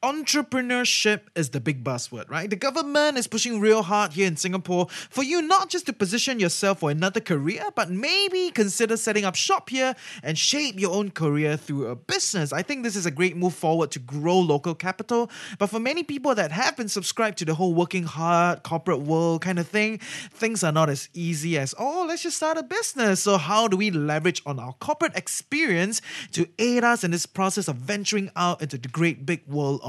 Entrepreneurship is the big buzzword, right? The government is pushing real hard here in Singapore for you not just to position yourself for another career, but maybe consider setting up shop here and shape your own career through a business. I think this is a great move forward to grow local capital. But for many people that have been subscribed to the whole working hard, corporate world kind of thing, things are not as easy as, oh, let's just start a business. So how do we leverage on our corporate experience to aid us in this process of venturing out into the great big world of business?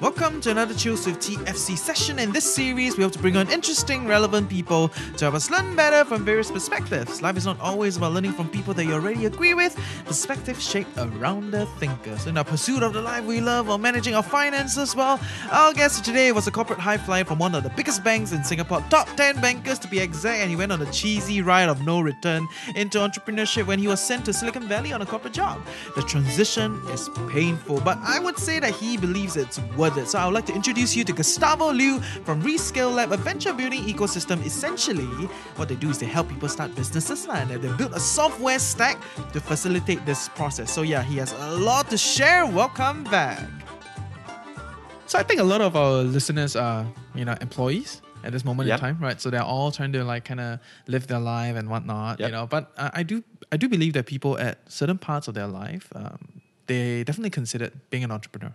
Welcome to another Chills with TFC session. In this series, we hope to bring on interesting, relevant people to help us learn better from various perspectives. Life is not always about learning from people that you already agree with. Perspectives shape around the thinkers. In our pursuit of the life we love or managing our finances, well, our guest today was a corporate high flyer from one of the biggest banks in Singapore, top 10 bankers to be exact, and he went on a cheesy ride of no return into entrepreneurship when he was sent to Silicon Valley on a corporate job. The transition is painful, but I would say that he believes it's worth it. So I would like to introduce you to Gustavo Liu from Rescale Lab, a venture building ecosystem. Essentially, what they do is they help people start businesses and they build a software stack to facilitate this process. So yeah, he has a lot to share. Welcome back. So I think a lot of our listeners are, employees at this moment in time, right? So they're all trying to kind of live their life and whatnot, But I do believe that people at certain parts of their life, they definitely considered being an entrepreneur,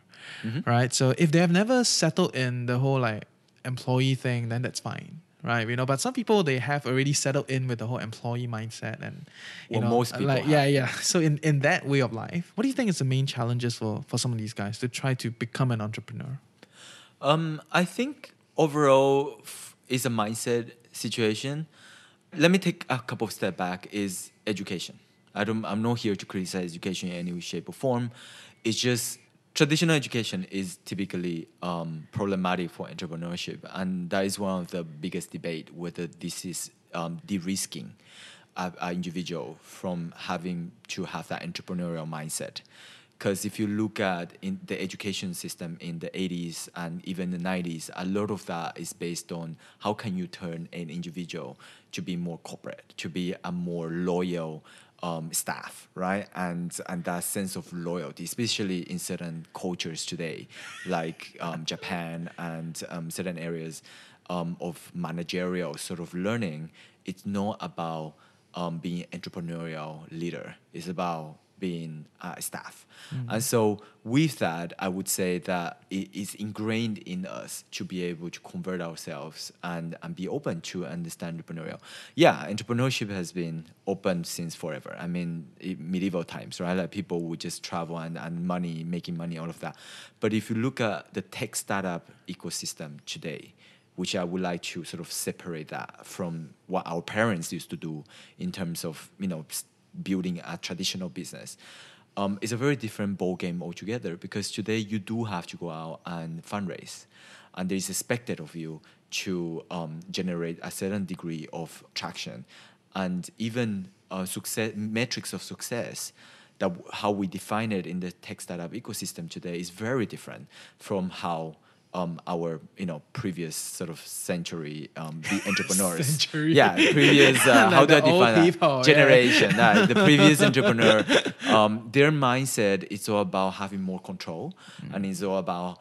right? So if they have never settled in the whole employee thing, then that's fine, right? But some people, they have already settled in with the whole employee mindset and, most people have. So in that way of life, what do you think is the main challenges for some of these guys to try to become an entrepreneur? I think overall it's a mindset situation. Let me take a couple of steps back is education. I'm not here to criticize education in any shape or form. It's just traditional education is typically problematic for entrepreneurship, and that is one of the biggest debate whether this is de-risking an individual from having to have that entrepreneurial mindset. Because if you look at in the education system in the 80s and even the 90s, a lot of that is based on how can you turn an individual to be more corporate, to be a more loyal staff, right? And that sense of loyalty, especially in certain cultures today, like Japan and certain areas of managerial sort of learning, it's not about being an entrepreneurial leader. It's about being staff. Mm-hmm. And so with that, I would say that it is ingrained in us to be able to convert ourselves and be open to understand entrepreneurial. Yeah, entrepreneurship has been open since forever. I mean, medieval times, right? Like people would just travel and money, making money, all of that. But if you look at the tech startup ecosystem today, which I would like to sort of separate that from what our parents used to do in terms of, building a traditional business, it's a very different ballgame altogether, because today you do have to go out and fundraise, and there is expected of you to generate a certain degree of traction, and even success metrics of success. That how we define it in the tech startup ecosystem today is very different from how our previous sort of century the entrepreneurs previous how do I define people, generation the previous entrepreneur their mindset is all about having more control and it's all about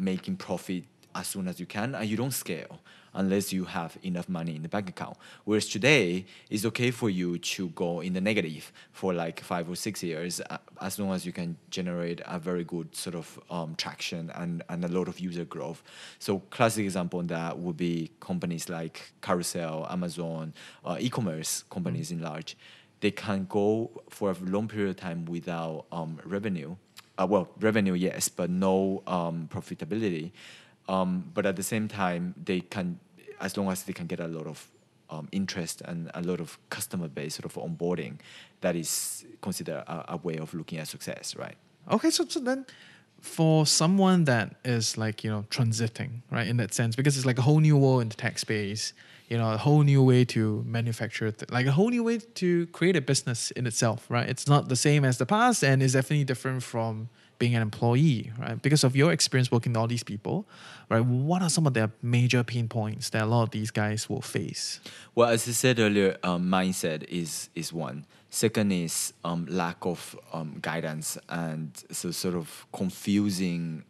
making profit as soon as you can, and you don't scale unless you have enough money in the bank account. Whereas today, it's okay for you to go in the negative for 5 or 6 years as long as you can generate a very good sort of traction and a lot of user growth. So classic example on that would be companies like Carousel, Amazon, e-commerce companies in large. They can go for a long period of time without revenue. Revenue, yes, but no profitability. But at the same time, they can, as long as they can get a lot of interest and a lot of customer base sort of onboarding, that is considered a way of looking at success, right? Okay, so then for someone that is like, you know, transiting, right, in that sense, because it's like a whole new world in the tech space, you know, a whole new way to manufacture, like a whole new way to create a business in itself, right? It's not the same as the past, and it's definitely different from being an employee, right? Because of your experience working with all these people, right? What are some of their major pain points that a lot of these guys will face? Well, as I said earlier, mindset is one. Second is lack of guidance, and so sort of confusing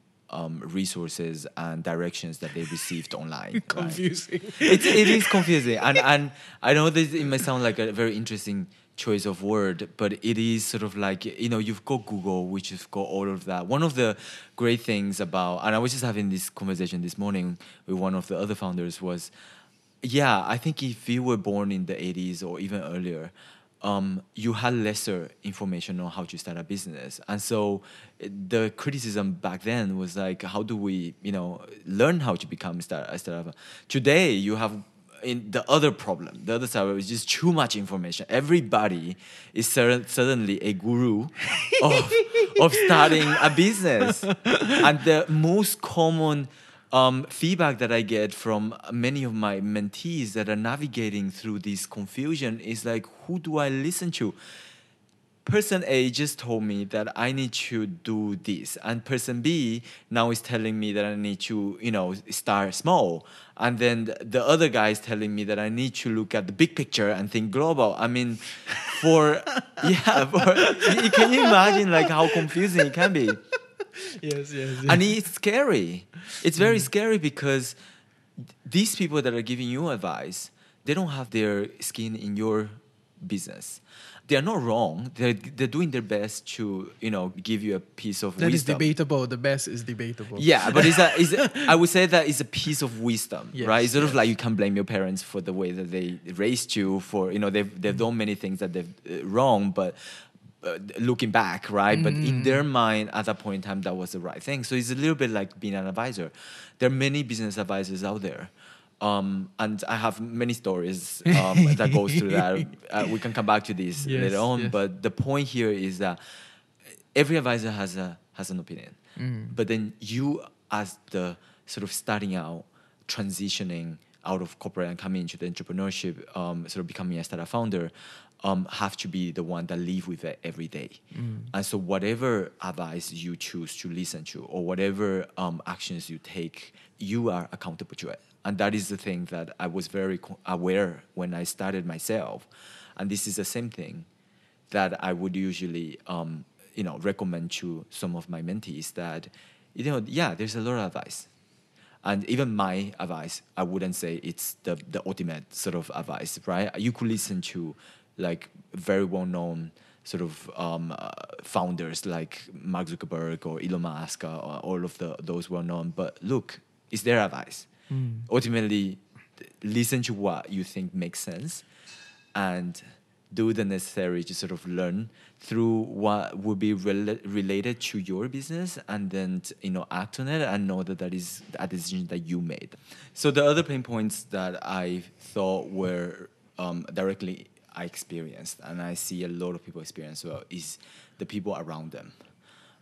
resources and directions that they received online. Confusing. Right? It is confusing. And I know this, it may sound like a very interesting choice of word, but it is sort of like, you know, you've got Google, which has got all of that. One of the great things about, and I was just having this conversation this morning with one of the other founders, was, yeah, I think if you were born in the 80s or even earlier, you had lesser information on how to start a business. And so the criticism back then was like, how do we, you know, learn how to become a startup? Today, you have in the other problem, the other side is just too much information. Everybody is suddenly a guru of starting a business. And the most common feedback that I get from many of my mentees that are navigating through this confusion is like, who do I listen to? Person A just told me that I need to do this, and person B now is telling me that I need to, you know, start small. And then the other guy is telling me that I need to look at the big picture and think global. I mean, can you imagine like how confusing it can be? Yes. And it's scary. It's very scary, because these people that are giving you advice, they don't have their skin in your business. They are not wrong. They're doing their best to, you know, give you a piece of wisdom. That is debatable. The best is debatable. Yeah, but I would say that it's a piece of wisdom, yes, right? It's sort of like you can't blame your parents for the way that they raised you, for, you know, they've done many things that they've wrong, but looking back, right? But in their mind, at that point in time, that was the right thing. So it's a little bit like being an advisor. There are many business advisors out there. And I have many stories that goes through that. We can come back to this later on. Yes. But the point here is that every advisor has an opinion. But then you, as the sort of starting out, transitioning out of corporate and coming into the entrepreneurship, sort of becoming a startup founder, have to be the one that live with it every day. And so whatever advice you choose to listen to, or whatever actions you take, you are accountable to it. And that is the thing that I was very aware when I started myself. And this is the same thing that I would usually, you know, recommend to some of my mentees, that, you know, yeah, there's a lot of advice. And even my advice, I wouldn't say it's the ultimate sort of advice, right? You could listen to like very well-known sort of founders like Mark Zuckerberg or Elon Musk, or all of those well-known, but look, it's their advice. Ultimately, listen to what you think makes sense and do the necessary to sort of learn through what will be related to your business, and then, you know, act on it and know that that is a decision that you made. So the other pain points that I thought were directly I experienced, and I see a lot of people experience as well, is the people around them.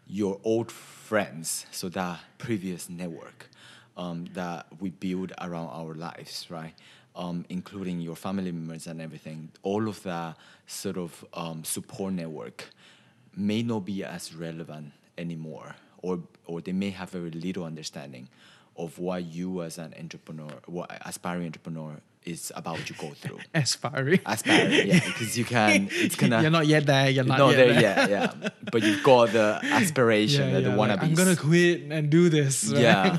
Your old friends, so that previous network. That we build around our lives, right? Including your family members and everything. All of that sort of support network may not be as relevant anymore, or they may have very little understanding of what you as an entrepreneur, what aspiring entrepreneur is about to go through. Aspiring, yeah, because you can. It's gonna. You're not yet there. You're not yet there. Yeah. But you've got the aspiration, the wannabe. Like, I'm gonna quit and do this. Right? Yeah.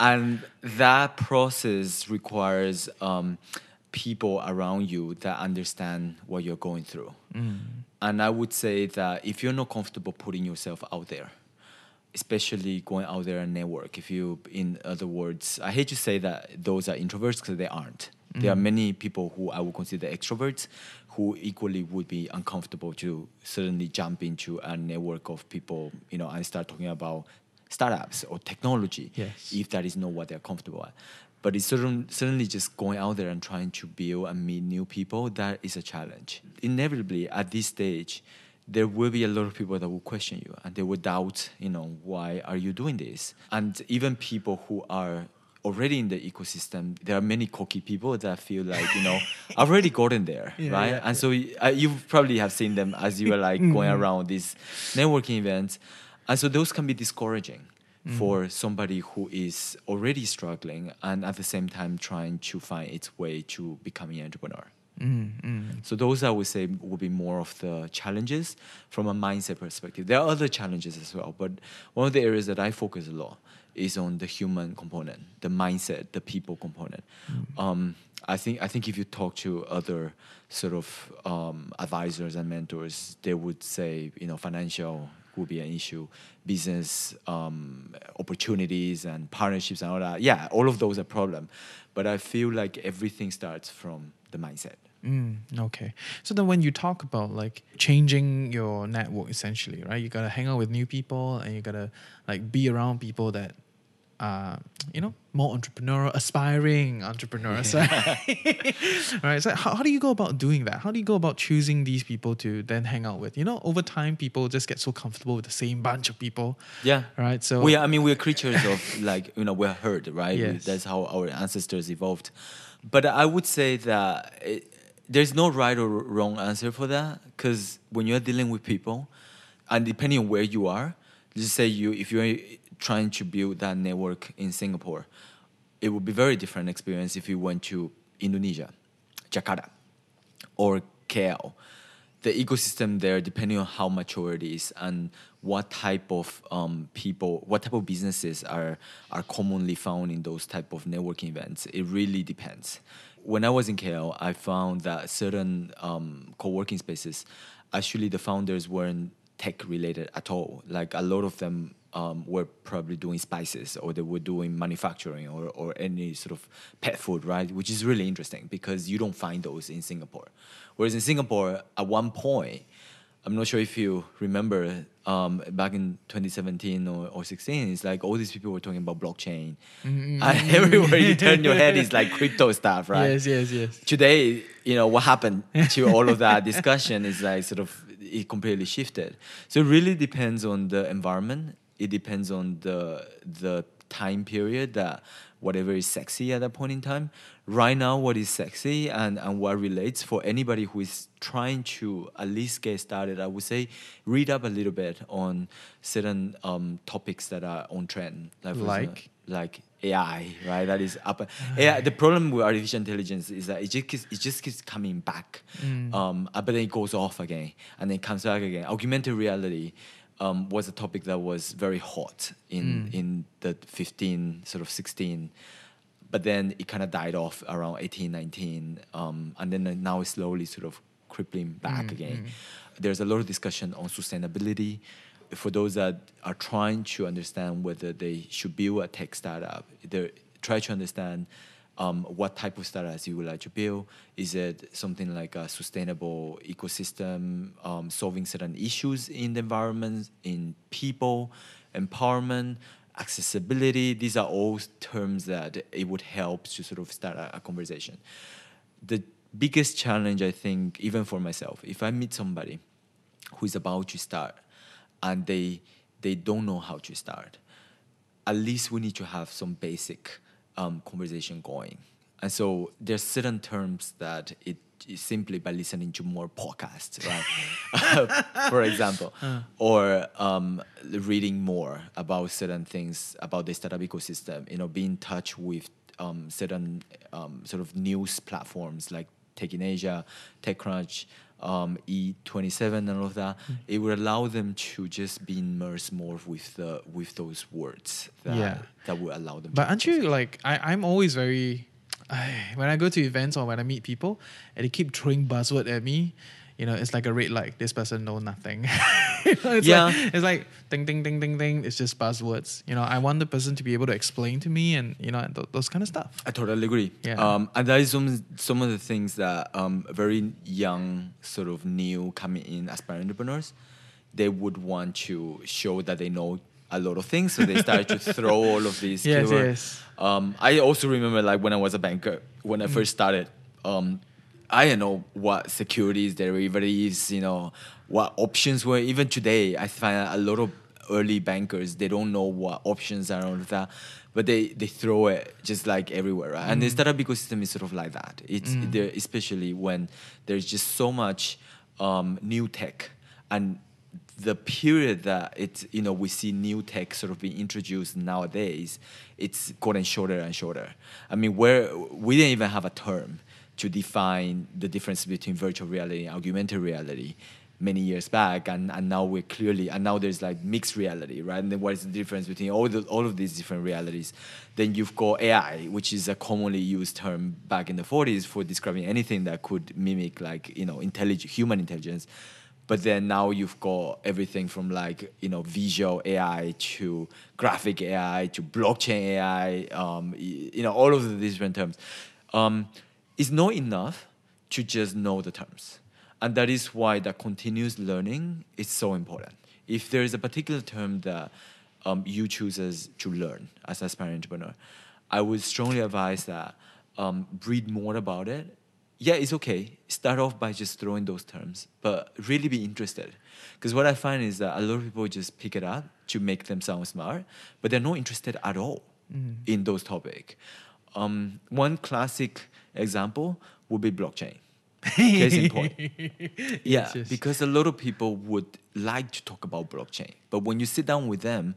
And that process requires people around you that understand what you're going through. And I would say that if you're not comfortable putting yourself out there, especially going out there and network, if you, in other words, I hate to say that those are introverts, because they aren't. There are many people who I would consider extroverts who equally would be uncomfortable to suddenly jump into a network of people, you know, and start talking about startups or technology, if that is not what they're comfortable at. But it's certainly just going out there and trying to build and meet new people. That is a challenge. Inevitably, at this stage, there will be a lot of people that will question you and they will doubt, you know, why are you doing this? And even people who are already in the ecosystem, there are many cocky people that feel like, you know, I've already gotten there, right? Yeah, and so you probably have seen them as you were like going around these networking events. And so those can be discouraging for somebody who is already struggling and at the same time trying to find its way to becoming an entrepreneur. So those, I would say, would be more of the challenges from a mindset perspective. There are other challenges as well, but one of the areas that I focus a lot is on the human component, the mindset, the people component. I think if you talk to other sort of advisors and mentors, they would say, you know, financial would be an issue, business opportunities and partnerships and all that. Yeah, all of those are problem. But I feel like everything starts from the mindset. Okay. So then when you talk about like changing your network essentially, right? You got to hang out with new people and you got to like be around people that are, you know, more entrepreneurial, aspiring entrepreneurs. Right? Right. So how do you go about doing that? How do you go about choosing these people to then hang out with? You know, over time, people just get so comfortable with the same bunch of people. Yeah. Right. So I mean, we're creatures of like, you know, we're herd, right? Yes. That's how our ancestors evolved. But I would say that there's no right or wrong answer for that, because when you're dealing with people, and depending on where you are, just say if you're trying to build that network in Singapore, it would be very different experience if you went to Indonesia, Jakarta, or KL. The ecosystem there, depending on how mature it is and what type of people, what type of businesses are commonly found in those type of networking events, it really depends. When I was in KL, I found that certain co-working spaces, actually the founders weren't tech-related at all. Like a lot of them were probably doing spices, or they were doing manufacturing or any sort of pet food, right? Which is really interesting because you don't find those in Singapore. Whereas in Singapore, at one point, I'm not sure if you remember, back in 2017 or 16, it's like all these people were talking about blockchain. And everywhere you turn your head is like crypto stuff, right? Yes. Today, you know, what happened to all of that discussion is like sort of, it completely shifted. So it really depends on the environment. It depends on the time period, that whatever is sexy at that point in time. Right now, what is sexy and what relates for anybody who is trying to at least get started, I would say read up a little bit on certain topics that are on trend. Like AI, right? That is up. AI, the problem with artificial intelligence is that it just keeps coming back. But then it goes off again and then comes back again. Augmented reality was a topic that was very hot in the 15, sort of 16, but then it kind of died off around 18, 19, and then now it's slowly sort of crippling back again. There's a lot of discussion on sustainability. For those that are trying to understand whether they should build a tech startup, try to understand what type of startups you would like to build. Is it something like a sustainable ecosystem, solving certain issues in the environment, in people, empowerment, accessibility? These are all terms that it would help to sort of start a conversation. The biggest challenge, I think, even for myself, if I meet somebody who is about to start and they don't know how to start, at least we need to have some basic conversation going. And so there's certain terms that it is simply by listening to more podcasts, right? For example, or reading more about certain things about the startup ecosystem, you know, be in touch with certain sort of news platforms like Tech in Asia, TechCrunch, E27 and all of that. It would allow them to just be immersed more with those words that would allow them. But aren't you like, I'm always very, when I go to events or when I meet people and they keep throwing buzzword at me, you know, it's like a red light. This person knows nothing. You know, it's like ding, ding, ding, ding, ding. It's just buzzwords. You know, I want the person to be able to explain to me and, you know, and those kind of stuff. I totally agree. Yeah. And that is some of the things that very young, sort of new, coming in aspiring entrepreneurs, they would want to show that they know a lot of things, so they started to throw all of these. Yes. I also remember, like, when I was a banker, when I first started, I didn't know what securities, derivatives, you know, what options were. Even today, I find a lot of early bankers, they don't know what options are on that, but they throw it just like everywhere, right? And the startup ecosystem is sort of like that. It's there, especially when there's just so much new tech, and the period that it's, you know, we see new tech sort of being introduced nowadays, it's gotten shorter and shorter. I mean, we didn't even have a term to define the difference between virtual reality and augmented reality many years back, and now we're clearly, and now there's like mixed reality, right? And then what is the difference between all of these different realities? Then you've got AI, which is a commonly used term back in the 40s for describing anything that could mimic, like, you know, human intelligence. But then now you've got everything from, like, you know, visual AI to graphic AI to blockchain AI, you know, all of these different terms. It's not enough to just know the terms. And that is why that continuous learning is so important. If there is a particular term that you choose to learn as an aspiring entrepreneur, I would strongly advise that read more about it. Yeah, it's okay. Start off by just throwing those terms, but really be interested. Because what I find is that a lot of people just pick it up to make them sound smart, but they're not interested at all in those topics. One classic example would be blockchain. Case in point. Yeah, because a lot of people would like to talk about blockchain, but when you sit down with them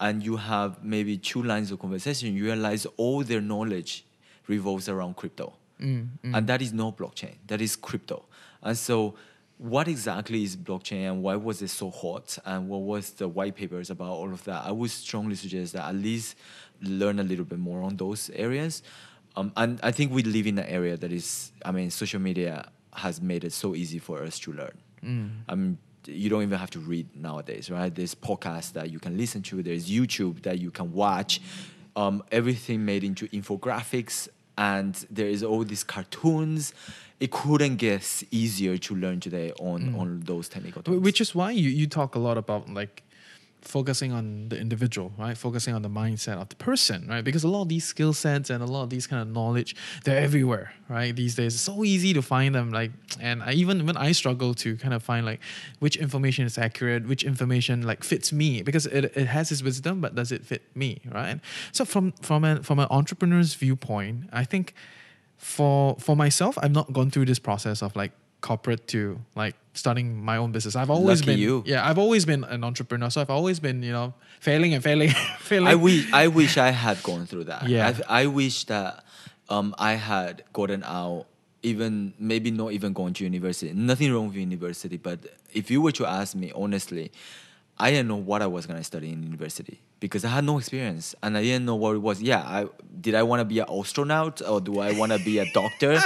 and you have maybe two lines of conversation, you realize all their knowledge revolves around crypto. And that is not blockchain, that is crypto. And so what exactly is blockchain, and why was it so hot, and what was the white papers about all of that? I would strongly suggest that at least learn a little bit more on those areas. And I think we live in an area that is, I mean, social media has made it so easy for us to learn. I mean, you don't even have to read nowadays, right? There's podcasts that you can listen to. There's YouTube that you can watch. Everything made into infographics. And there is all these cartoons. It couldn't get easier to learn today on those technical topics. Which is why you talk a lot about, like, focusing on the individual, right? Focusing on the mindset of the person, right? Because a lot of these skill sets and a lot of these kind of knowledge, they're everywhere, right? These days, it's so easy to find them. Like, and I struggle to kind of find, like, which information is accurate, which information, like, fits me, because it has its wisdom, but does it fit me, right? So from an entrepreneur's viewpoint, I think for myself, I've not gone through this process of, like, corporate to, like, starting my own business. I've always been an entrepreneur, so I've always been, you know, failing. I wish I had gone through that. Yeah, I wish that I had gotten out, even maybe not even going to university. Nothing wrong with university, but if you were to ask me honestly, I didn't know what I was going to study in university because I had no experience and I didn't know what it was. Yeah, did I want to be an astronaut or do I want to be a doctor?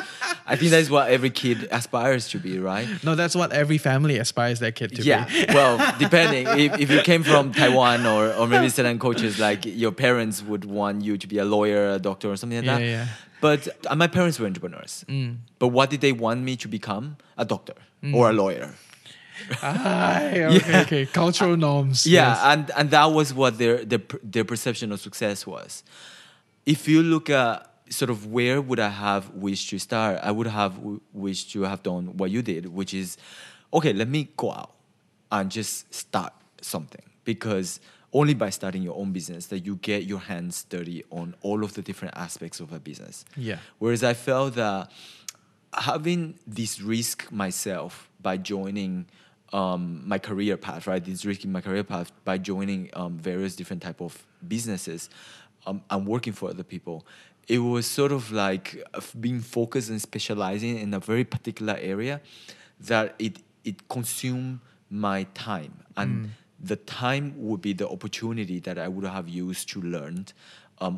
I think that's what every kid aspires to be, right? No, that's what every family aspires their kid to be. Yeah, well, depending. If you came from Taiwan or maybe certain cultures, like your parents would want you to be a lawyer, a doctor or something like that. Yeah. But my parents were entrepreneurs. But what did they want me to become? A doctor or a lawyer. Okay. Cultural norms. And that was what their perception of success was. If you look at sort of where would I have wished to start, I would have wished to have done what you did, which is, okay, let me go out and just start something, because only by starting your own business that you get your hands dirty on all of the different aspects of a business. Yeah. Whereas I felt that having this risk myself by joining my career path, right? This risking my career path by joining various different type of businesses and working for other people. It was sort of like being focused and specializing in a very particular area that it consumed my time. And the time would be the opportunity that I would have used to learn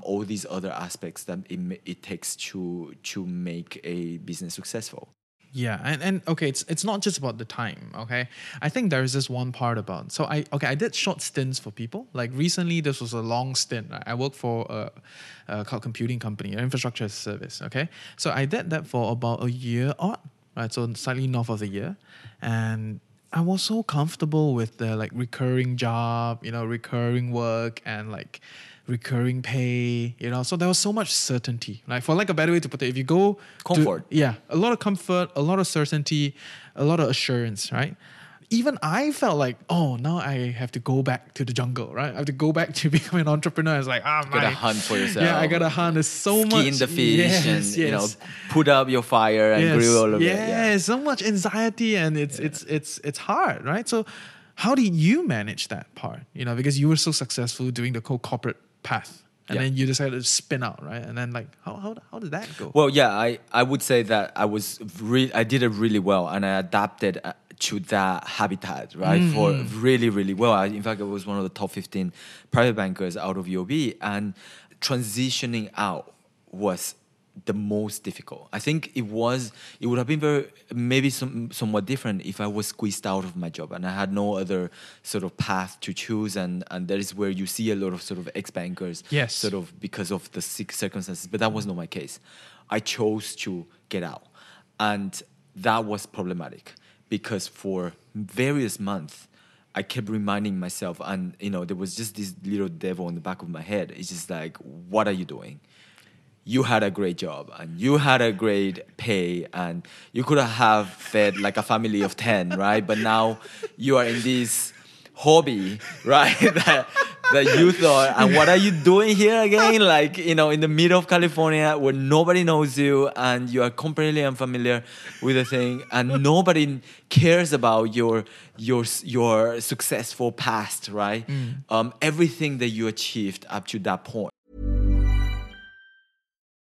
all these other aspects that it takes to make a business successful. Yeah, and okay, it's not just about the time, okay? I think there is this one part about... So I did short stints for people. Like recently, this was a long stint. Right? I worked for a cloud computing company, an infrastructure service, okay? So I did that for about a year odd, right? So slightly north of the year. And I was so comfortable with the like recurring job, you know, recurring work and like recurring pay, you know. So there was so much certainty. Like for like a better way to put it, if you go comfort. A lot of comfort, a lot of certainty, a lot of assurance, right? Even I felt like, oh, now I have to go back to the jungle, right? I have to go back to become an entrepreneur. It's like, gotta hunt for yourself. Yeah, I gotta hunt. There's so much. Skin the fish and, you know, put up your fire and grill all of it. Yeah, so much anxiety and it's hard, right? So how did you manage that part? You know, because you were so successful doing the corporate path. And then you decided to spin out, right? And then like, how did that go? Well, yeah, I would say that I did it really well and I adapted to that habitat, right? For really, really well. In fact, I was one of the top 15 private bankers out of UOB, and transitioning out was the most difficult. I think it would have been somewhat different if I was squeezed out of my job and I had no other sort of path to choose, and that is where you see a lot of sort of ex-bankers sort of because of the circumstances, but that was not my case. I chose to get out, and that was problematic because for various months I kept reminding myself, and you know, there was just this little devil in the back of my head. It's just like, what are you doing? You had a great job and you had a great pay and you could have fed like a family of 10, right? But now you are in this hobby, right? that you thought, and what are you doing here again? Like, you know, in the middle of California where nobody knows you and you are completely unfamiliar with the thing and nobody cares about your successful past, right? Everything that you achieved up to that point.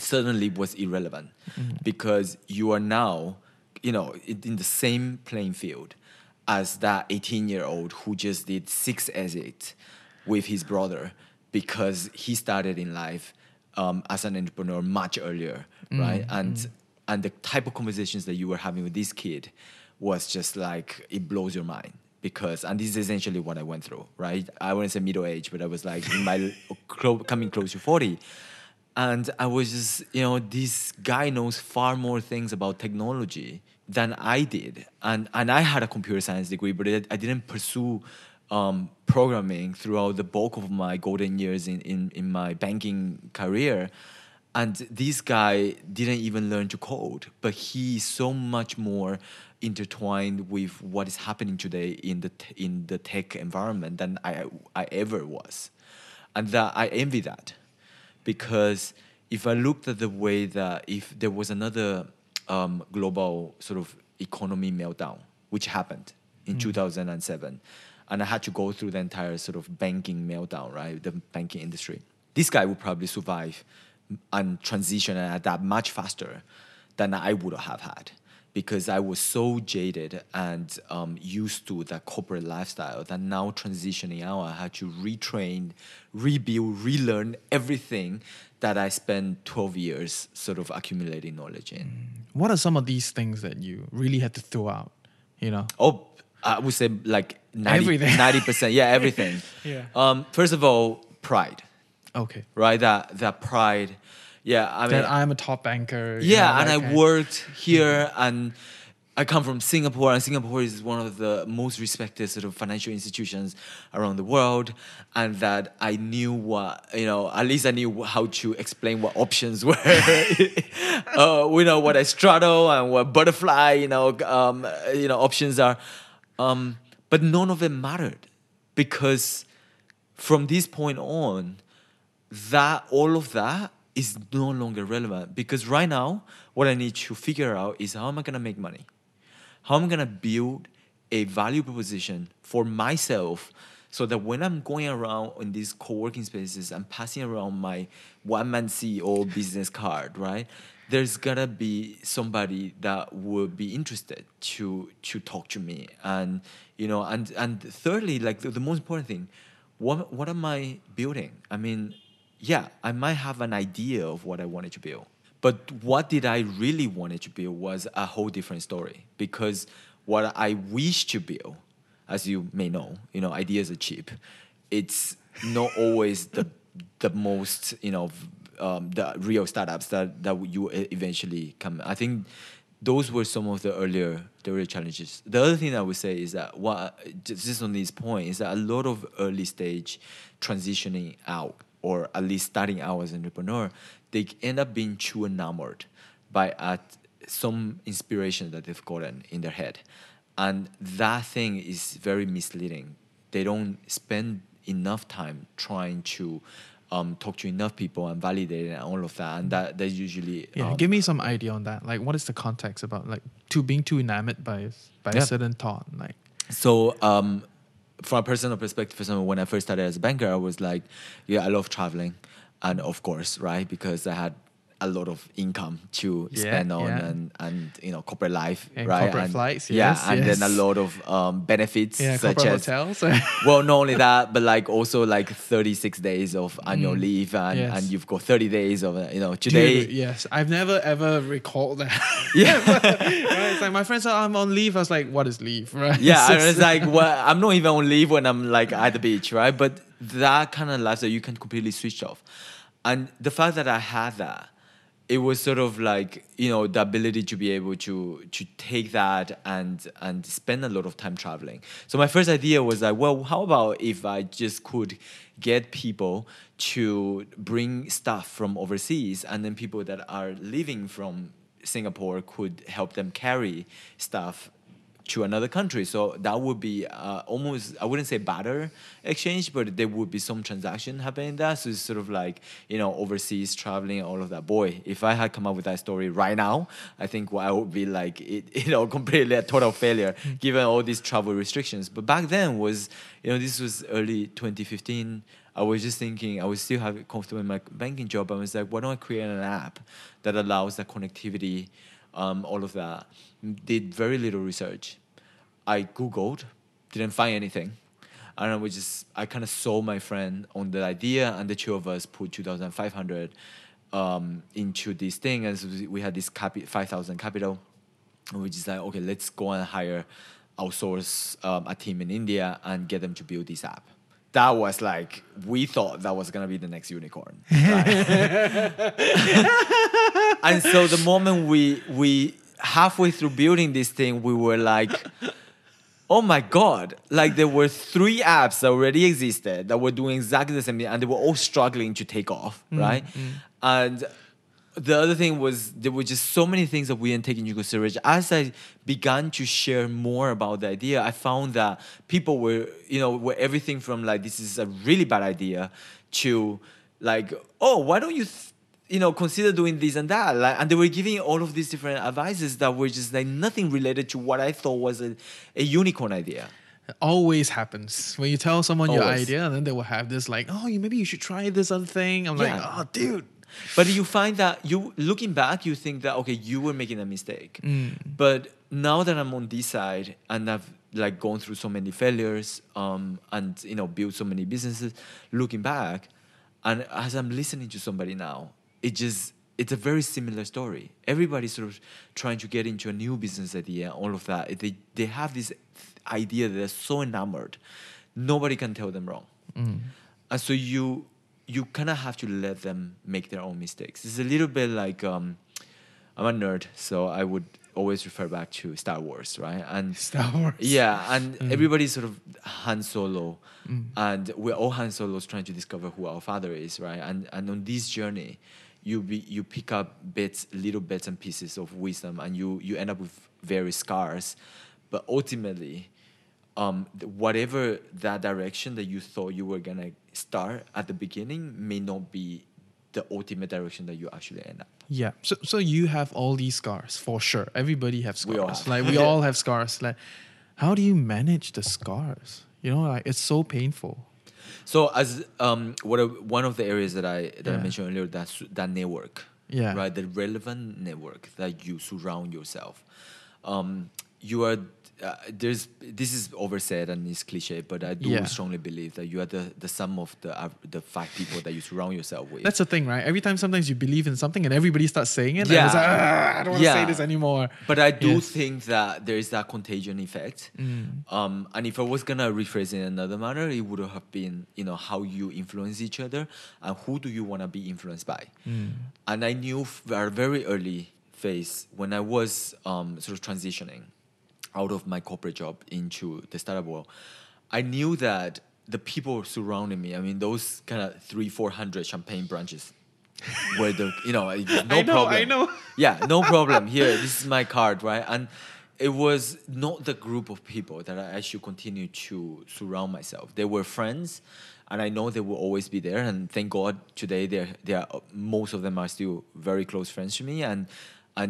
Certainly was irrelevant because you are now, you know, in the same playing field as that 18-year-old who just did 6 exits with his brother because he started in life as an entrepreneur much earlier, right? And the type of conversations that you were having with this kid was just like, it blows your mind. And this is essentially what I went through, right? I wouldn't say middle age, but I was like in my coming close to 40. And I was just, you know, this guy knows far more things about technology than I did. And I had a computer science degree, but I didn't pursue programming throughout the bulk of my golden years in my banking career. And this guy didn't even learn to code, but he's so much more intertwined with what is happening today in the tech environment than I ever was. And that I envy that. Because if I looked at the way that if there was another global sort of economy meltdown, which happened in 2007, and I had to go through the entire sort of banking meltdown, right, the banking industry, this guy would probably survive and transition and adapt much faster than I would have had because I was so jaded and used to that corporate lifestyle that now transitioning out, I had to retrain, rebuild, relearn everything that I spent 12 years sort of accumulating knowledge in. What are some of these things that you really had to throw out, you know? Oh, I would say like 90%. Yeah, everything. First of all, pride. Okay. Right, that pride. Yeah, I mean that I'm a top banker. Yeah, know, and I worked here and I come from Singapore, and Singapore is one of the most respected sort of financial institutions around the world, and that I knew what, you know, at least I knew how to explain what options were, you know, what a straddle and what butterfly, you know, options are. But none of it mattered because from this point on, that all of that is no longer relevant because right now what I need to figure out is how am I going to make money? How am I going to build a value proposition for myself so that when I'm going around in these co-working spaces, I'm passing around my one-man CEO business card, right? There's gotta be somebody that would be interested to talk to me. And, you know, and thirdly, like the most important thing, what am I building? I mean, yeah, I might have an idea of what I wanted to build, but what did I really wanted to build was a whole different story. Because what I wish to build, as you may know, you know, ideas are cheap. It's not always the most, you know, the real startups that you eventually come. I think those were some of the earlier challenges. The other thing I would say is that just on this point is that a lot of early stage transitioning out, or at least starting out as an entrepreneur, they end up being too enamored by some inspiration that they've gotten in their head. And that thing is very misleading. They don't spend enough time trying to talk to enough people and validate it and all of that. And that's usually... Yeah, give me some idea on that. Like, what is the context about, like, being too enamored by a certain thought? Like, so... From a personal perspective, for example, when I first started as a banker, I was like, yeah, I love traveling. And of course, right? Because I had a lot of income to spend on and you know, corporate life, and right? Corporate flights, then a lot of benefits such as hotels. Well, not only that, but like also like 36 days of annual leave, and you've got 30 days of, you know, today. Dude, yes, I've never ever recalled that. Yeah, right? It's like my friends are, I'm on leave. I was like, what is leave, right? Yeah, I was like, well, I'm not even on leave when I'm like at the beach, right? But that kind of life that you can completely switch off, and the fact that I had that. It was sort of like, you know, the ability to be able to take that and spend a lot of time traveling. So my first idea was like, well, how about if I just could get people to bring stuff from overseas, and then people that are living from Singapore could help them carry stuff to another country. So that would be almost, I wouldn't say barter exchange, but there would be some transaction happening there. So it's sort of like, you know, overseas traveling, all of that. Boy, if I had come up with that story right now, I think I would be like, you know, completely a total failure given all these travel restrictions. But back then was, you know, this was early 2015. I was just thinking, I was still comfortable in my banking job. I was like, why don't I create an app that allows the connectivity, all of that. Did very little research. I Googled, didn't find anything. And I kind of saw my friend on the idea, and the two of us put 2,500 into this thing. And so we had this 5,000 capital. And we just like, okay, let's go and outsource a team in India and get them to build this app. That was like, we thought that was going to be the next unicorn. Right? And so the moment we halfway through building this thing, we were like, oh my God. Like, there were three apps that already existed that were doing exactly the same thing, and they were all struggling to take off, right? And the other thing was, there were just so many things that we didn't take into consideration. As I began to share more about the idea, I found that people were everything from like, this is a really bad idea, to like, oh, why don't you... you know, consider doing this and that. Like, and they were giving all of these different advices that were just like nothing related to what I thought was a unicorn idea. It always happens. When you tell someone your idea, and then they will have this like, oh, maybe you should try this other thing. I'm like, oh, dude. But you find that looking back, you think that, okay, you were making a mistake. But now that I'm on this side and I've like gone through so many failures and, you know, built so many businesses, looking back, and as I'm listening to somebody now, it's a very similar story. Everybody's sort of trying to get into a new business idea, all of that. They have this idea that they're so enamored. Nobody can tell them wrong. And so you kind of have to let them make their own mistakes. It's a little bit like, I'm a nerd, so I would always refer back to Star Wars, right? And Star Wars. Yeah, and everybody's sort of Han Solo. And we're all Han Solos trying to discover who our father is, right? And on this journey, you pick up little bits and pieces of wisdom, and you end up with various scars. But ultimately, whatever that direction that you thought you were going to start at the beginning may not be the ultimate direction that you actually end up. Yeah. So you have all these scars, for sure. Everybody have scars. We all have scars. Like, how do you manage the scars? You know, like, it's so painful. So as one of the areas that I mentioned earlier, that network, right, the relevant network that you surround yourself. You are this is oversaid and it's cliche, but I do strongly believe that you are the sum of the five people that you surround yourself with. That's the thing, right? Every time, sometimes you believe in something and everybody starts saying it, and it's like, I don't want to say this anymore. But I do think that there is that contagion effect. And if I was gonna rephrase it in another manner, it would have been, you know, how you influence each other and who do you want to be influenced by. And I knew very early phase when I was sort of transitioning out of my corporate job into the startup world, I knew that the people surrounding me, I mean, those kind of 300-400 champagne branches were the, you know, no problem. Yeah, no problem. Here, this is my card, right? And it was not the group of people that I should continue to surround myself. They were friends, and I know they will always be there. And thank God today, most of them are still very close friends to me. And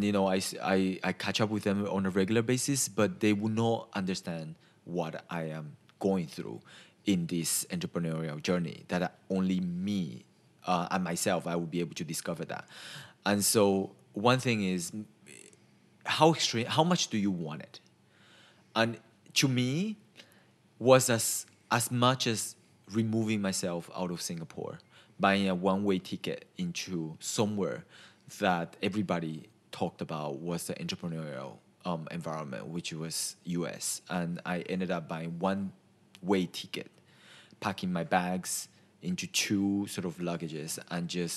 you know, I catch up with them on a regular basis, but they will not understand what I am going through in this entrepreneurial journey, that only me and myself, I will be able to discover that. And so one thing is, how much do you want it? And to me, was as much as removing myself out of Singapore, buying a one-way ticket into somewhere that everybody talked about was the entrepreneurial environment, which was US. And I ended up buying one-way ticket, packing my bags into two sort of luggages, and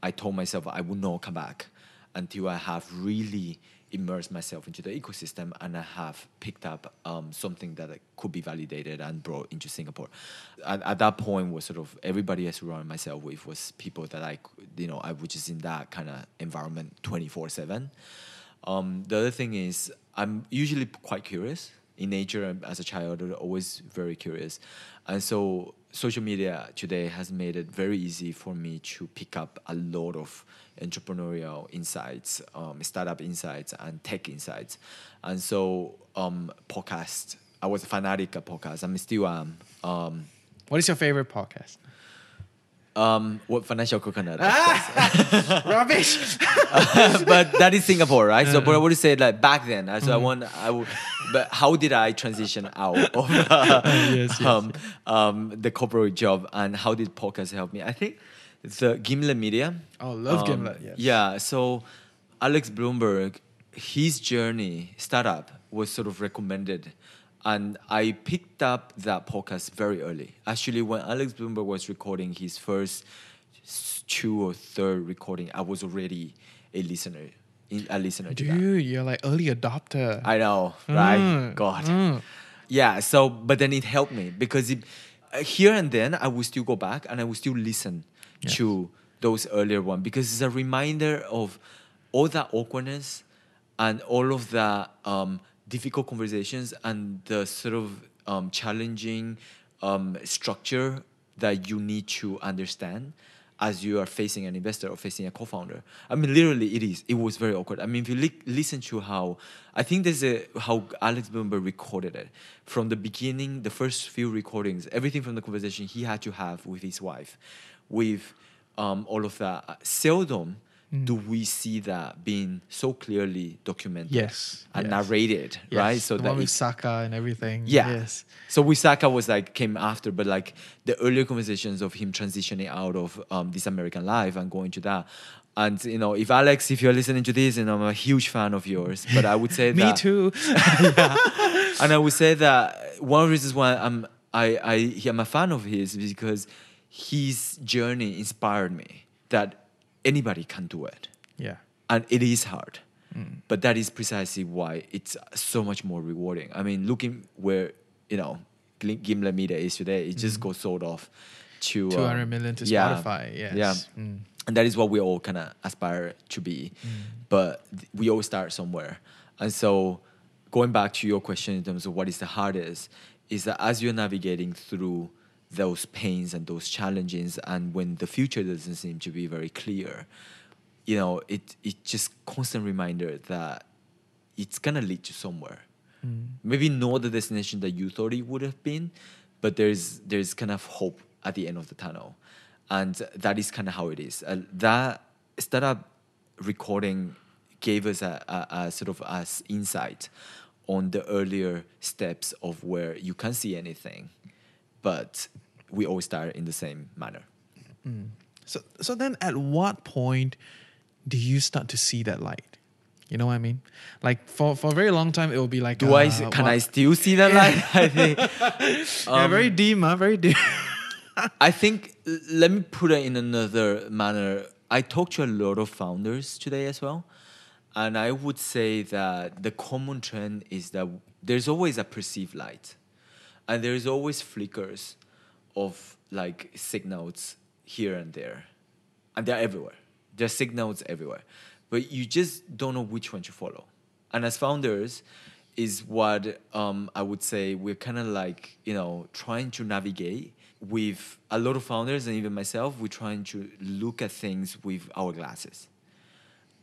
I told myself I would not come back until I have really immersed myself into the ecosystem and I have picked up something that could be validated and brought into Singapore. At that point was sort of everybody I surrounded myself with was people that I was just in that kind of environment 24/7. The other thing is I'm usually quite curious in nature. As a child, I was always very curious. And so social media today has made it very easy for me to pick up a lot of entrepreneurial insights, startup insights, and tech insights. And so podcasts. I was a fanatic of podcasts. I still am. What is your favorite podcast? What Financial Coconut? Rubbish. But that is Singapore, right? So, but I would say like back then. So but how did I transition out of the corporate job, and how did podcast help me? I think the Gimlet Media. Oh, love Gimlet. Yes. Yeah. So, Alex Bloomberg, his journey startup was sort of recommended. And I picked up that podcast very early. Actually, when Alex Bloomberg was recording his first two or third recording, I was already a listener. Dude, you're like early adopter. I know, right? God. Yeah, so, but then it helped me because here and then I would still go back and I would still listen to those earlier ones because it's a reminder of all that awkwardness and all of that difficult conversations and the sort of challenging structure that you need to understand as you are facing an investor or facing a co-founder. I mean, literally, it was very awkward. I mean, if you listen to how Alex Bloomberg recorded it, from the beginning, the first few recordings, everything from the conversation he had to have with his wife, with all of that, seldom do we see that being so clearly documented and narrated, right? So the one with Saka and everything. Yeah. Yes. So with Saka came after, but the earlier conversations of him transitioning out of This American Life and going to that. And, you know, if you're listening to this, and I'm a huge fan of yours, but I would say Me too. And I would say that one of the reasons why I'm a fan of his is because his journey inspired me that anybody can do it. Yeah. And it is hard. But that is precisely why it's so much more rewarding. I mean, looking where, you know, Gimlet Media is today, it just got sold off to 200 million to Spotify. Yes. Yeah. And that is what we all kind of aspire to be. But we all start somewhere. And so going back to your question in terms of what is the hardest, is that as you're navigating through those pains and those challenges, and when the future doesn't seem to be very clear, you know, it just constant reminder that it's gonna lead you somewhere. Maybe not the destination that you thought it would have been, but there's kind of hope at the end of the tunnel. And that is kind of how it is. That startup recording gave us a sort of us insight on the earlier steps of where you can't see anything, but we all start in the same manner. Mm. So then at what point do you start to see that light? You know what I mean? Like for a very long time, it will be like... Can I still see that light? I think... very deep, huh? Very deep. I think, let me put it in another manner. I talked to a lot of founders today as well. And I would say that the common trend is that there's always a perceived light. And there's always flickers of like signals here and there. And they're everywhere. There are signals everywhere. But you just don't know which one to follow. And as founders is what I would say we're kind of like, trying to navigate with a lot of founders and even myself, we're trying to look at things with our glasses.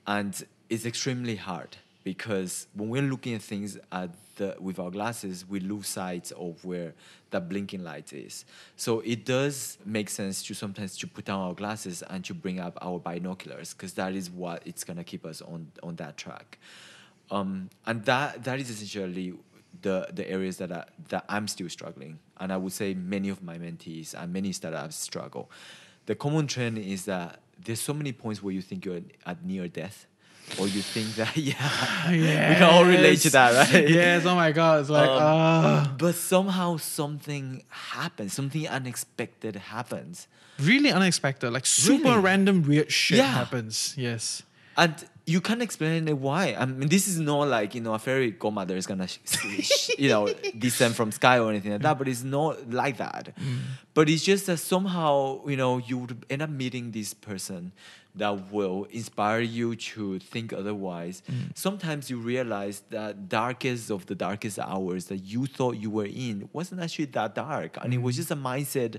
And it's extremely hard because when we're looking at things with our glasses, we lose sight of where that blinking light is. So it does make sense to sometimes to put down our glasses and to bring up our binoculars because that is what it's going to keep us on that track. And that is essentially the areas that I'm still struggling. And I would say many of my mentees and many startups struggle. The common trend is that there's so many points where you think you're at near death. Or you think that, we can all relate to that, right? Yes, oh my God, it's like, But somehow something happens, something unexpected happens. Really unexpected, like super random weird shit happens, yes. And you can't explain it why. I mean, this is not like, a fairy godmother is going to, descend from sky or anything like that, but it's not like that. Mm. But it's just that somehow, you would end up meeting this person that will inspire you to think otherwise. Mm. Sometimes you realize that darkest of the darkest hours that you thought you were in wasn't actually that dark. And it was just a mindset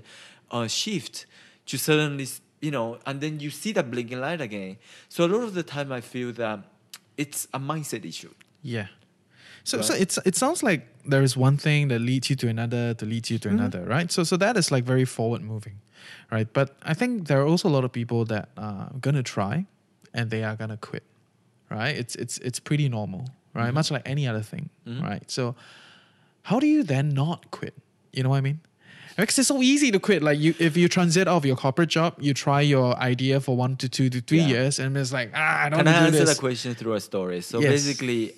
shift to suddenly, and then you see that blinking light again. So a lot of the time I feel that it's a mindset issue. Yeah. So it sounds like there is one thing that leads you to another, right? So that is like very forward moving, right? But I think there are also a lot of people that are going to try and they are going to quit, right? It's pretty normal, right? Mm-hmm. Much like any other thing, right? So how do you then not quit? You know what I mean? Because it's so easy to quit. Like if you transit off your corporate job, you try your idea for 1 to 2 to 3 years and it's like, I don't want to do this. Can I answer the question through a story? So basically...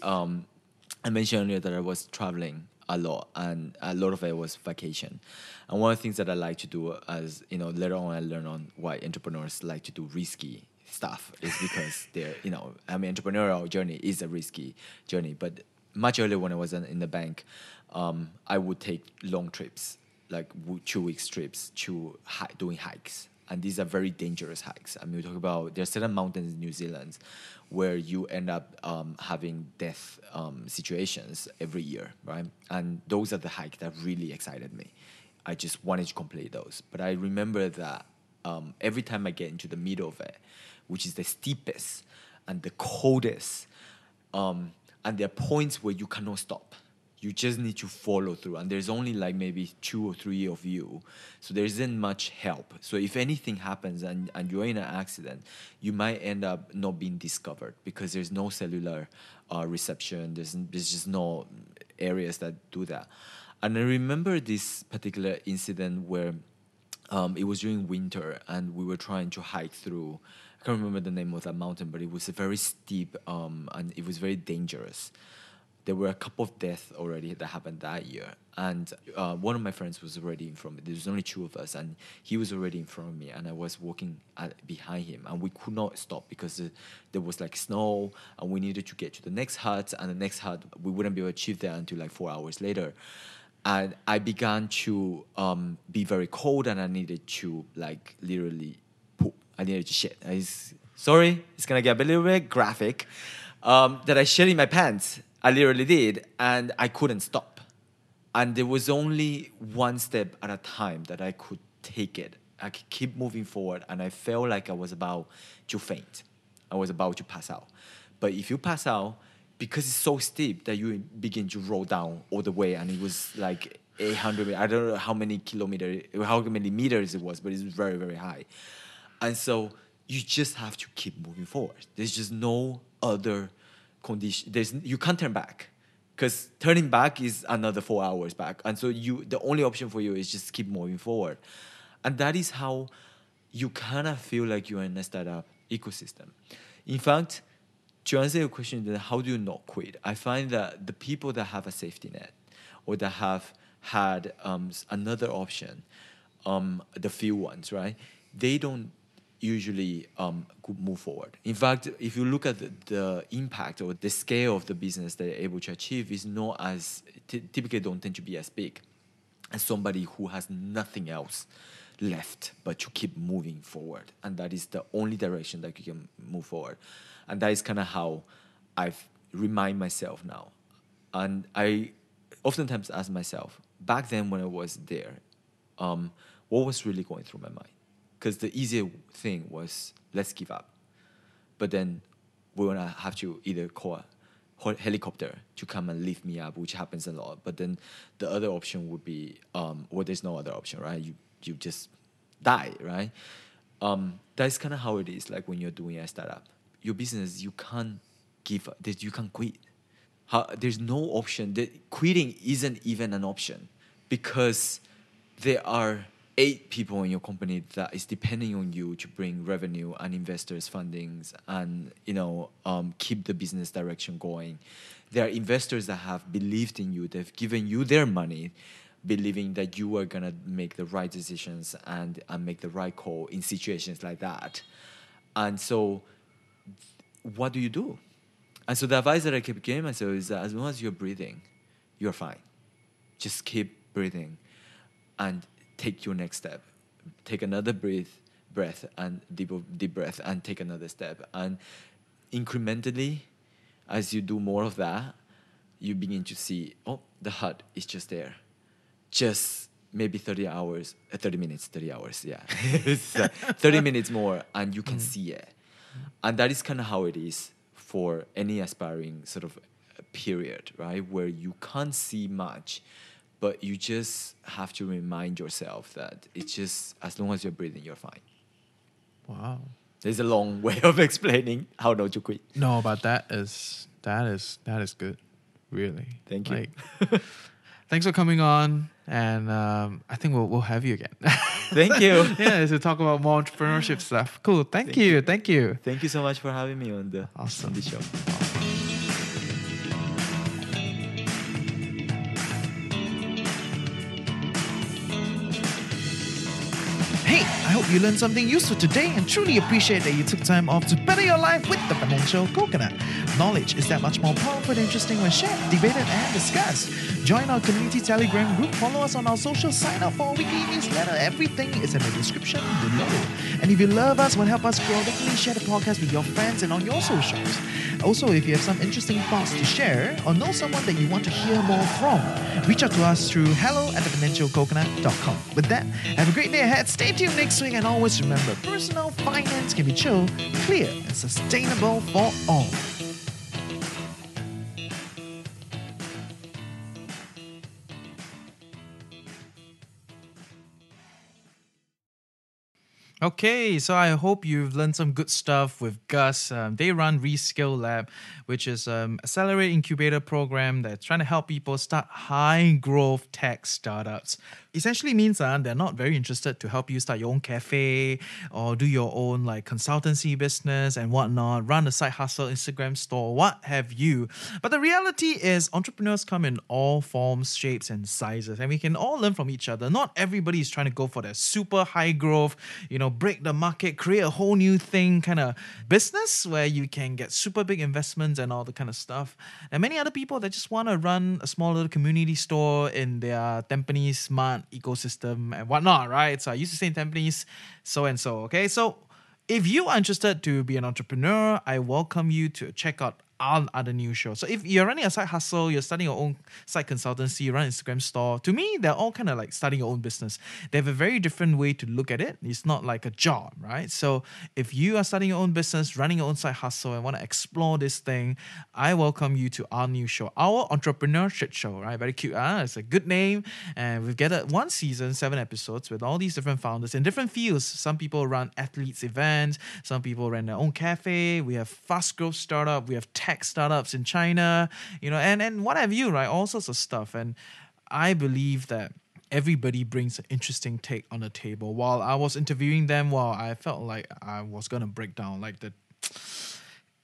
I mentioned earlier that I was traveling a lot and a lot of it was vacation. And one of the things that I like to do as, later on I learned on why entrepreneurs like to do risky stuff is because they're, entrepreneurial journey is a risky journey. But much earlier when I was in the bank, I would take long trips, like 2 weeks trips to doing hikes. And these are very dangerous hikes. I mean, we talk about there are certain mountains in New Zealand where you end up having death situations every year, right? And those are the hikes that really excited me. I just wanted to complete those. But I remember that every time I get into the middle of it, which is the steepest and the coldest, and there are points where you cannot stop. You just need to follow through. And there's only like maybe 2 or 3 of you. So there isn't much help. So if anything happens and you're in an accident, you might end up not being discovered because there's no cellular reception. There's just no areas that do that. And I remember this particular incident where it was during winter and we were trying to hike through. I can't remember the name of that mountain, but it was a very steep and it was very dangerous. There were a couple of deaths already that happened that year. And one of my friends was already in front of me. There was only 2 of us, and he was already in front of me, and I was walking behind him. And we could not stop because there was like snow, and we needed to get to the next hut, and the next hut, we wouldn't be able to achieve that until like 4 hours later. And I began to be very cold, and I needed to like literally poop. I needed to shit. Sorry, it's going to get a little bit graphic, that I shit in my pants. I literally did, and I couldn't stop. And there was only one step at a time that I could take it. I could keep moving forward, and I felt like I was about to faint. I was about to pass out. But if you pass out, because it's so steep that you begin to roll down all the way, and it was like 800 meters. I don't know how many kilometers, how many meters it was, but it's very, very high. And so you just have to keep moving forward. There's just no other condition. You can't turn back, because turning back is another 4 hours back. And so the only option for you is just keep moving forward. And that is how you kind of feel like you're in a startup ecosystem. In fact, to answer your question, then how do you not quit? I find that the people that have a safety net or that have had another option, the few ones, right? They don't usually move forward. In fact, if you look at the impact or the scale of the business they're able to achieve is not as, typically don't tend to be as big as somebody who has nothing else left but to keep moving forward. And that is the only direction that you can move forward. And that is kind of how I remind myself now. And I oftentimes ask myself, back then when I was there, what was really going through my mind? Because the easier thing was, let's give up. But then we're going to have to either call a helicopter to come and lift me up, which happens a lot. But then the other option would be, well, there's no other option, right? You just die, right? That's kind of how it is, like when you're doing a startup. Your business, you can't give up. You can't quit. There's no option. Quitting isn't even an option, because there are 8 people in your company that is depending on you to bring revenue and investors' fundings and, keep the business direction going. There are investors that have believed in you. They've given you their money, believing that you are going to make the right decisions and make the right call in situations like that. And so what do you do? And so the advice that I keep giving myself is that as long as you're breathing, you're fine. Just keep breathing and take your next step. Take another breath and deep breath and take another step. And incrementally, as you do more of that, you begin to see, oh, the hut is just there. Just maybe 30 minutes, yeah. 30 minutes more and you can see it. And that is kind of how it is for any aspiring sort of period, right? Where you can't see much, but you just have to remind yourself that it's just, as long as you're breathing, you're fine. Wow. There's a long way of explaining how not to quit. No, but that is good, really. Thank you. Thanks for coming on, and I think we'll have you again. Thank you. Yeah, to talk about more entrepreneurship stuff. Cool. Thank you. Thank you so much for having me on the awesome show. Hey, I hope you learned something useful today and truly appreciate that you took time off to better your life with the Financial Coconut. Knowledge is that much more powerful and interesting when shared, debated, and discussed. Join our community Telegram group, follow us on our social, sign up for our weekly newsletter. Everything is in the description below. And if you love us, want to help us grow, definitely share the podcast with your friends and on your socials. Also, if you have some interesting thoughts to share or know someone that you want to hear more from, reach out to us through hello@thefinancialcoconut.com. With that, have a great day ahead. Stay tuned next week, and always remember, personal finance can be chill, clear, and sustainable for all. Okay, so I hope you've learned some good stuff with Gus. They run Rescale Lab, which is an accelerate incubator program that's trying to help people start high-growth tech startups. Essentially means they're not very interested to help you start your own cafe or do your own consultancy business and whatnot, run a side hustle, Instagram store, what have you. But the reality is entrepreneurs come in all forms, shapes, and sizes, and we can all learn from each other. Not everybody is trying to go for that super high-growth, break the market, create a whole new thing kind of business where you can get super big investments and all the kind of stuff. And many other people that just want to run a small little community store in their Tampines smart ecosystem and whatnot, right? So I used to say in Tampines, so-and-so, okay? So if you are interested to be an entrepreneur, I welcome you to check out all other news shows. So if you're running a side hustle, you're starting your own side consultancy, you run an Instagram store, to me, they're all kind of like starting your own business. They have a very different way to look at it. It's not like a job, right? So if you are starting your own business, running your own side hustle, and want to explore this thing, I welcome you to our new show, our Entrepreneur Shit Show, right? Very cute, huh? It's a good name. And we've gathered one season, 7 episodes with all these different founders in different fields. Some people run athletes events. Some people run their own cafe. We have fast growth startup. We have tech startups in China, you know, and what have you, right? All sorts of stuff. And I believe that everybody brings an interesting take on the table. While I was interviewing them, I felt like I was going to break down.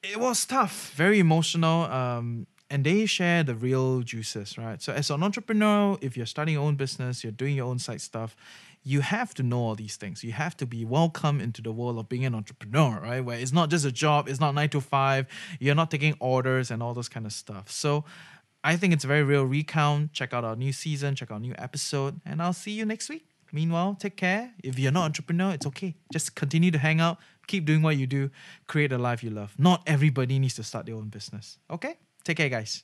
It was tough, very emotional. And they share the real juices, right? So as an entrepreneur, if you're starting your own business, you're doing your own side stuff, you have to know all these things. You have to be welcome into the world of being an entrepreneur, right? Where it's not just a job, it's not 9 to 5, you're not taking orders and all those kind of stuff. So I think it's a very real recount. Check out our new season, check out our new episode, and I'll see you next week. Meanwhile, take care. If you're not an entrepreneur, it's okay. Just continue to hang out, keep doing what you do, create a life you love. Not everybody needs to start their own business, okay? Take care, guys.